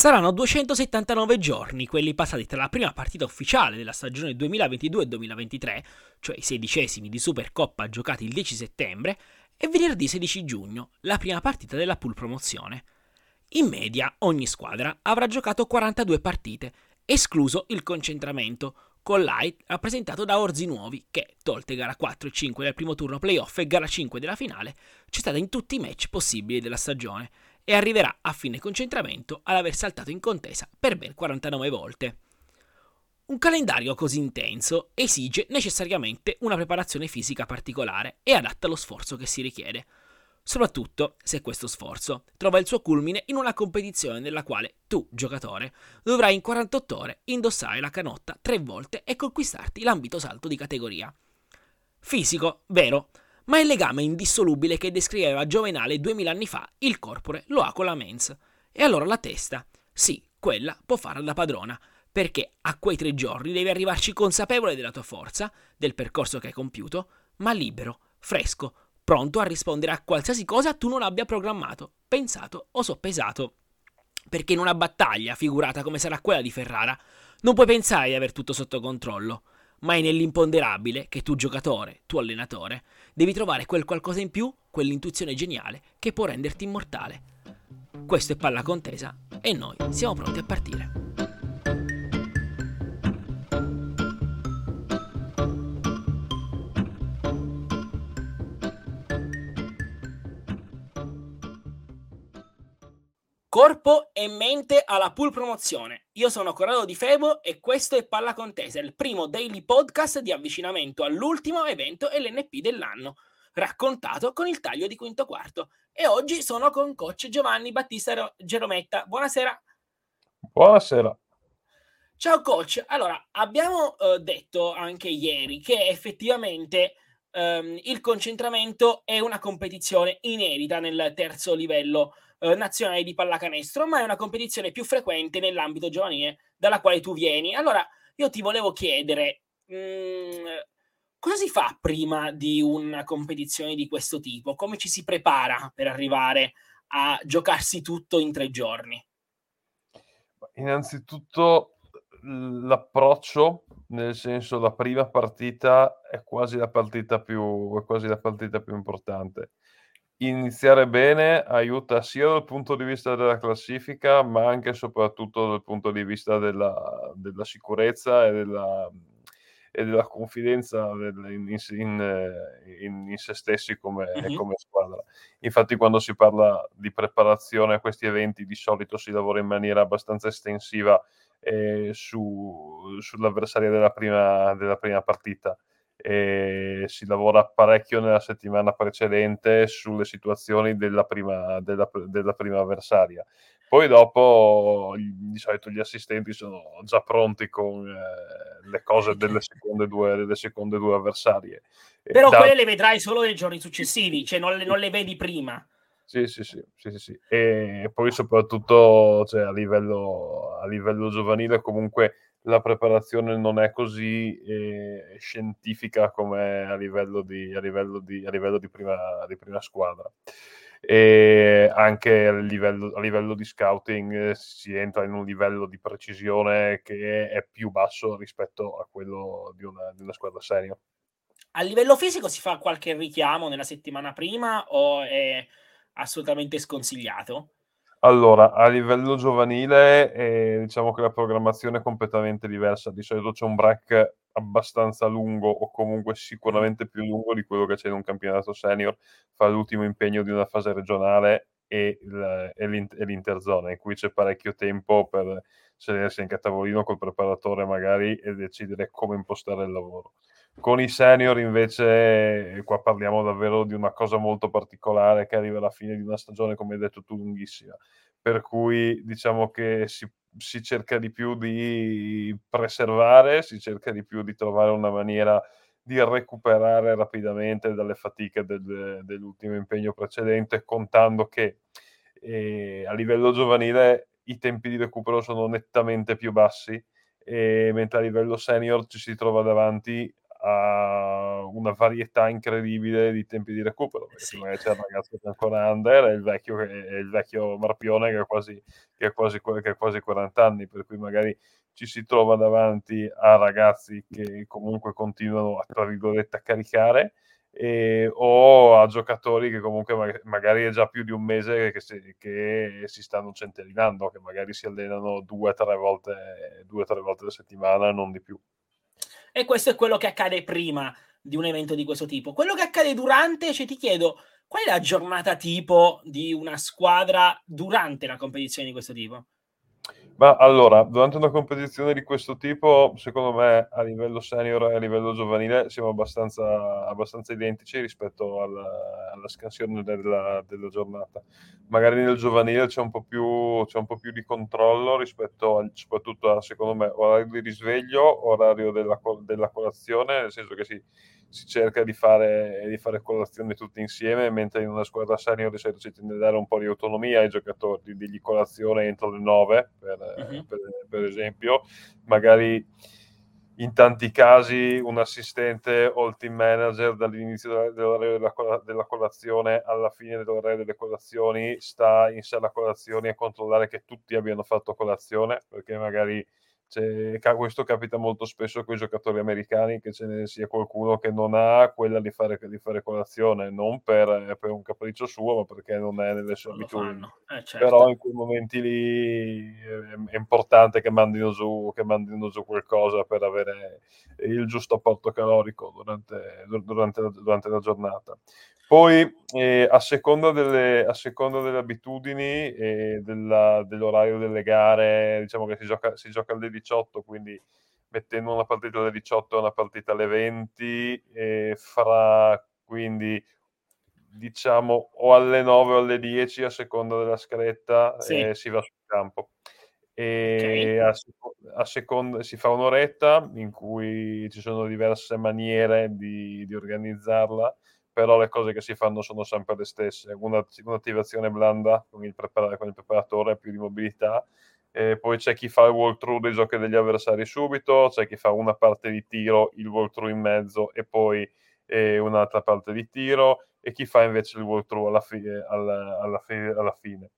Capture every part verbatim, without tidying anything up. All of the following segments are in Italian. Saranno duecentosettantanove giorni quelli passati tra la prima partita ufficiale della stagione duemilaventidue duemilaventitré, cioè i sedicesimi di Supercoppa giocati il dieci settembre, e venerdì sedici giugno, la prima partita della pool promozione. In media ogni squadra avrà giocato quarantadue partite, escluso il concentramento, con l'A I rappresentato da Orzi Nuovi che, tolte gara quattro e cinque del primo turno playoff e gara cinque della finale, c'è stata in tutti i match possibili della stagione e arriverà a fine concentramento ad aver saltato in contesa per ben quarantanove volte. Un calendario così intenso esige necessariamente una preparazione fisica particolare e adatta allo sforzo che si richiede, soprattutto se questo sforzo trova il suo culmine in una competizione nella quale tu, giocatore, dovrai in quarantotto ore indossare la canotta tre volte e conquistarti l'ambito salto di categoria. Fisico, vero, ma il legame indissolubile che descriveva Giovenale duemila anni fa il corpore lo ha con la mens. E allora la testa, sì, quella può farla da padrona, perché a quei tre giorni devi arrivarci consapevole della tua forza, del percorso che hai compiuto, ma libero, fresco, pronto a rispondere a qualsiasi cosa tu non abbia programmato, pensato o soppesato. Perché in una battaglia figurata come sarà quella di Ferrara, non puoi pensare di aver tutto sotto controllo, ma è nell'imponderabile che tu giocatore, tu allenatore, devi trovare quel qualcosa in più, quell'intuizione geniale che può renderti immortale. Questo è Palla Contesa e noi siamo pronti a partire. Corpo e mente alla pool promozione. Io sono Corrado Di Febo e questo è Palla Contesa, il primo daily podcast di avvicinamento all'ultimo evento L N P dell'anno, raccontato con il taglio di quinto quarto. E oggi sono con coach Giovanni Battista Gerometta. Buonasera. Buonasera. Ciao coach. Allora, abbiamo eh, detto anche ieri che effettivamente ehm, il concentramento è una competizione inedita nel terzo livello nazionale di pallacanestro, ma è una competizione più frequente nell'ambito giovanile dalla quale tu vieni. Allora io ti volevo chiedere mh, cosa si fa prima di una competizione di questo tipo? Come ci si prepara per arrivare a giocarsi tutto in tre giorni? Innanzitutto l'approccio, nel senso la prima partita è quasi la partita più, è quasi la partita più importante. Iniziare bene aiuta sia dal punto di vista della classifica, ma anche e soprattutto dal punto di vista della, della sicurezza e della, e della confidenza in, in, in, in se stessi come, mm-hmm. come squadra. Infatti, quando si parla di preparazione a questi eventi, di solito si lavora in maniera abbastanza estensiva eh, su, sull'avversario della prima, della prima partita. E si lavora parecchio nella settimana precedente sulle situazioni della prima, della, della prima avversaria. Poi dopo di solito gli assistenti sono già pronti con eh, le cose delle seconde due, delle seconde due avversarie. Però da... quelle le vedrai solo nei giorni successivi, cioè non le, non le vedi prima. Sì, sì, sì, sì, sì, sì. E poi soprattutto cioè, a livello, a livello giovanile comunque la preparazione non è così eh, scientifica come a livello di, a livello di, a livello di, prima, di prima squadra. E anche a livello, a livello di scouting eh, si entra in un livello di precisione che è più basso rispetto a quello di una, di una squadra seria. A livello fisico si fa qualche richiamo nella settimana prima o è assolutamente sconsigliato? Allora, a livello giovanile eh, diciamo che la programmazione è completamente diversa. Di solito c'è un break abbastanza lungo o comunque sicuramente più lungo di quello che c'è in un campionato senior fra l'ultimo impegno di una fase regionale e, la, e, l'in- e l'interzona, in cui c'è parecchio tempo per sedersi anche a tavolino col preparatore magari e decidere come impostare il lavoro. Con i senior invece qua parliamo davvero di una cosa molto particolare che arriva alla fine di una stagione, come hai detto tu, lunghissima, per cui diciamo che si, si cerca di più di preservare, si cerca di più di trovare una maniera di recuperare rapidamente dalle fatiche del, dell'ultimo impegno precedente, contando che eh, a livello giovanile i tempi di recupero sono nettamente più bassi, e mentre a livello senior ci si trova davanti a una varietà incredibile di tempi di recupero, perché sì. Magari c'è il ragazzo che è ancora under e il vecchio, che è il vecchio Marpione che ha quasi, che quasi, che quasi quaranta anni, per cui magari ci si trova davanti a ragazzi che comunque continuano a, tra virgolette, a caricare, e, o a giocatori che comunque mag- magari è già più di un mese che si, che si stanno centellinando, che magari si allenano due o tre volte due o tre volte la settimana, non di più. E questo è quello che accade prima di un evento di questo tipo. Quello che accade durante, cioè ti chiedo, qual è la giornata tipo di una squadra durante una competizione di questo tipo? Ma allora, durante una competizione di questo tipo, secondo me, a livello senior e a livello giovanile siamo abbastanza, abbastanza identici rispetto alla, alla scansione della, della giornata. Magari nel giovanile c'è un po' più, c'è un po' più di controllo rispetto al, soprattutto a, secondo me, orario di risveglio, orario della, della colazione, nel senso che si, si cerca di fare, di fare colazione tutti insieme, mentre in una squadra senior si tende a dare un po' di autonomia ai giocatori, di dirgli colazione entro le nove, per Uh-huh. Per, per esempio, magari in tanti casi un assistente o il team manager dall'inizio dell'orario della, col- della colazione alla fine dell'orario delle colazioni sta in sala colazioni a controllare che tutti abbiano fatto colazione, perché magari c'è, questo capita molto spesso con i giocatori americani, che ce ne sia qualcuno che non ha quella di fare, di fare colazione, non per, per un capriccio suo, ma perché non è nelle sue abitudini. Eh, certo. Però in quei momenti lì è, è importante che mandino giù, che mandino giù qualcosa per avere il giusto apporto calorico durante, durante, la, durante la giornata. Poi eh, a seconda delle, a seconda delle abitudini e della, dell'orario delle gare, diciamo che si gioca, si gioca alle diciotto, quindi mettendo una partita alle diciotto e una partita alle venti, eh, fra, quindi diciamo o alle nove o alle dieci, a seconda della scaletta, sì. eh, si va sul campo. E okay. a, a seconda, si fa un'oretta in cui ci sono diverse maniere di, di organizzarla, però le cose che si fanno sono sempre le stesse. Una, un'attivazione blanda con il, prepar- con il preparatore, più di mobilità, eh, poi c'è chi fa il walkthrough dei giochi degli avversari subito, c'è chi fa una parte di tiro, il walkthrough in mezzo e poi eh, un'altra parte di tiro, e chi fa invece il walkthrough alla, fi- alla, alla, fi- alla fine.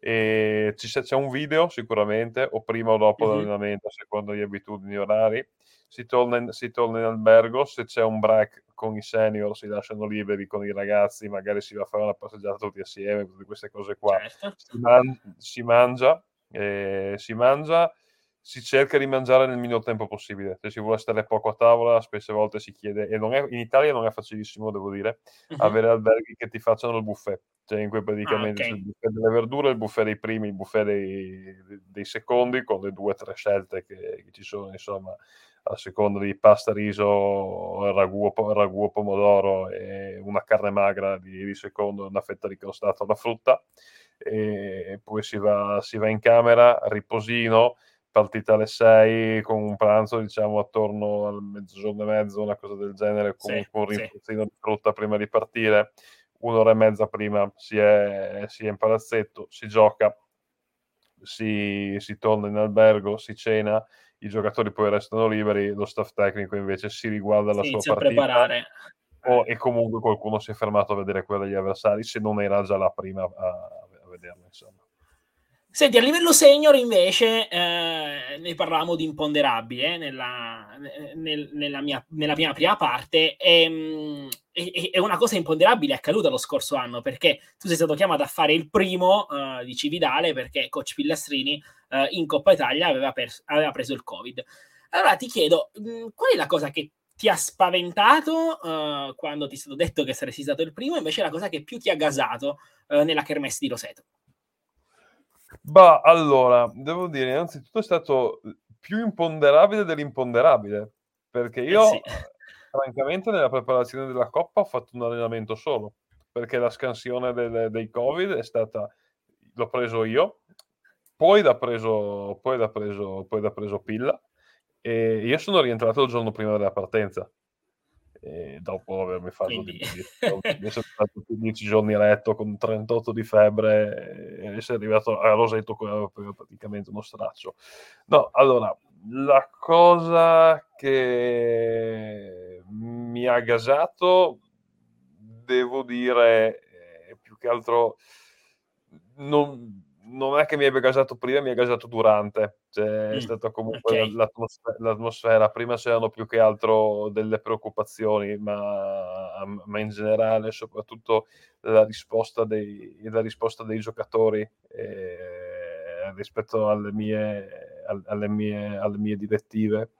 E ci, c'è un video sicuramente, o prima o dopo mm-hmm. l'allenamento, secondo le abitudini orari. Si torna, in, si torna in albergo, se c'è un break con i senior si lasciano liberi con i ragazzi, magari si va a fare una passeggiata tutti assieme, tutte queste cose qua. Certo. Si, man- si mangia, eh, si mangia, si cerca di mangiare nel minor tempo possibile, se si vuole stare poco a tavola, spesse volte si chiede, e non è, in Italia non è facilissimo, devo dire, uh-huh. avere alberghi che ti facciano il buffet, cioè in cui praticamente ah, okay. c'è il buffet delle verdure, il buffet dei primi, il buffet dei, dei secondi, con le due o tre scelte che, che ci sono, insomma, a seconda di pasta, riso, ragù, ragù, pomodoro, e una carne magra di, di secondo, una fetta di crostata alla frutta, e poi si va, si va in camera, riposino, partita alle sei con un pranzo, diciamo, attorno al mezzogiorno e mezzo, una cosa del genere, con, sì, con un riposino sì. di frutta prima di partire, un'ora e mezza prima si è, si è in palazzetto, si gioca, si, si torna in albergo, si cena, i giocatori poi restano liberi, lo staff tecnico invece si riguarda la si sua partita o, e comunque qualcuno si è fermato a vedere quella degli avversari, se non era già là prima a, a vederla, insomma. Senti, a livello senior invece eh, ne parlavamo di imponderabili eh, nella, nel, nella, mia, nella mia prima parte, e, e, e una cosa imponderabile è accaduta lo scorso anno, perché tu sei stato chiamato a fare il primo eh, di Cividale, perché coach Pillastrini eh, in Coppa Italia aveva, pers- aveva preso il Covid. Allora ti chiedo, mh, qual è la cosa che ti ha spaventato eh, quando ti è stato detto che saresti stato il primo, invece la cosa che più ti ha gasato eh, nella kermesse di Roseto? Bah, allora, devo dire, innanzitutto è stato più imponderabile dell'imponderabile, perché io, eh sì. francamente, nella preparazione della Coppa ho fatto un allenamento solo, perché la scansione del, dei Covid è stata, l'ho preso io, poi l'ha preso, poi l'ha preso, poi l'ha preso Pilla, e io sono rientrato il giorno prima della partenza. E dopo avermi fatto dieci giorni a letto con trentotto di febbre, e essere arrivato a Roseto con praticamente uno straccio. No, allora, la cosa che mi ha gasato, devo dire, eh, più che altro non, non è che mi abbia gasato prima, mi ha gasato durante, cioè, mm, è stata comunque okay. l'atmosfera, l'atmosfera, prima c'erano più che altro delle preoccupazioni, ma, ma in generale soprattutto la risposta dei, la risposta dei giocatori eh, rispetto alle mie, alle mie, alle mie direttive.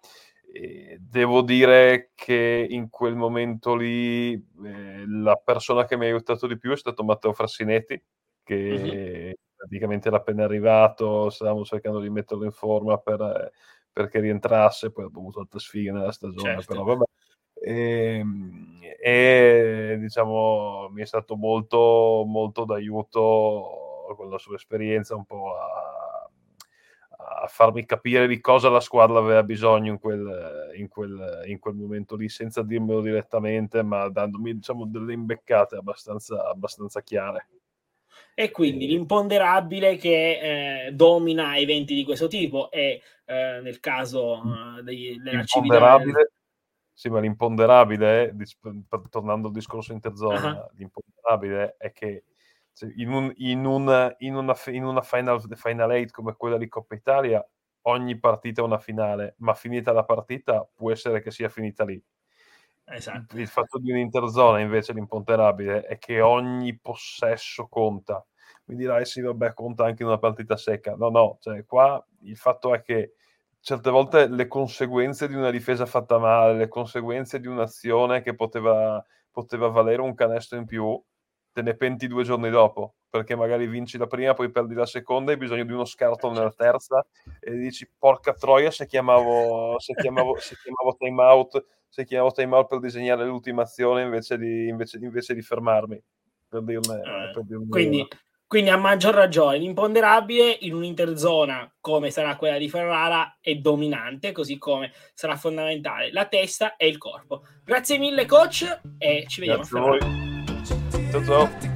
Devo dire che in quel momento lì eh, la persona che mi ha aiutato di più è stato Matteo Frassinetti, che mm-hmm. praticamente era appena arrivato, stavamo cercando di metterlo in forma per, perché rientrasse, poi abbiamo avuto altre sfighe nella stagione, certo. però vabbè. E, e diciamo mi è stato molto, molto d'aiuto con la sua esperienza un po' a a farmi capire di cosa la squadra aveva bisogno in quel, in quel, in quel momento lì, senza dirmelo direttamente, ma dandomi, diciamo, delle imbeccate abbastanza, abbastanza chiare. E quindi l'imponderabile che eh, domina eventi di questo tipo è eh, nel caso eh, dei, della Cividale. Sì, ma l'imponderabile, tornando al discorso interzona, uh-huh. l'imponderabile è che In, un, in, una, in, una, in una final, final eight come quella di Coppa Italia ogni partita è una finale, ma finita la partita può essere che sia finita lì. Esatto. Il fatto di un'interzona invece l'imponderabile è che ogni possesso conta. Mi dirai sì vabbè conta anche in una partita secca, no no, cioè qua il fatto è che certe volte le conseguenze di una difesa fatta male, le conseguenze di un'azione che poteva, poteva valere un canestro in più, te ne penti due giorni dopo, perché magari vinci la prima, poi perdi la seconda, hai bisogno di uno scarto nella terza, e dici, porca troia, se chiamavo, se chiamavo, se chiamavo time out, se chiamavo time out per disegnare l'ultima azione invece di, invece, invece di fermarmi, per dirne, eh, per dirne quindi, una. Quindi a maggior ragione, l'imponderabile in un'interzona, come sarà quella di Ferrara, è dominante, così come sarà fondamentale la testa e il corpo. Grazie mille coach, e ci vediamo. Grazie a voi. Ciao ciao.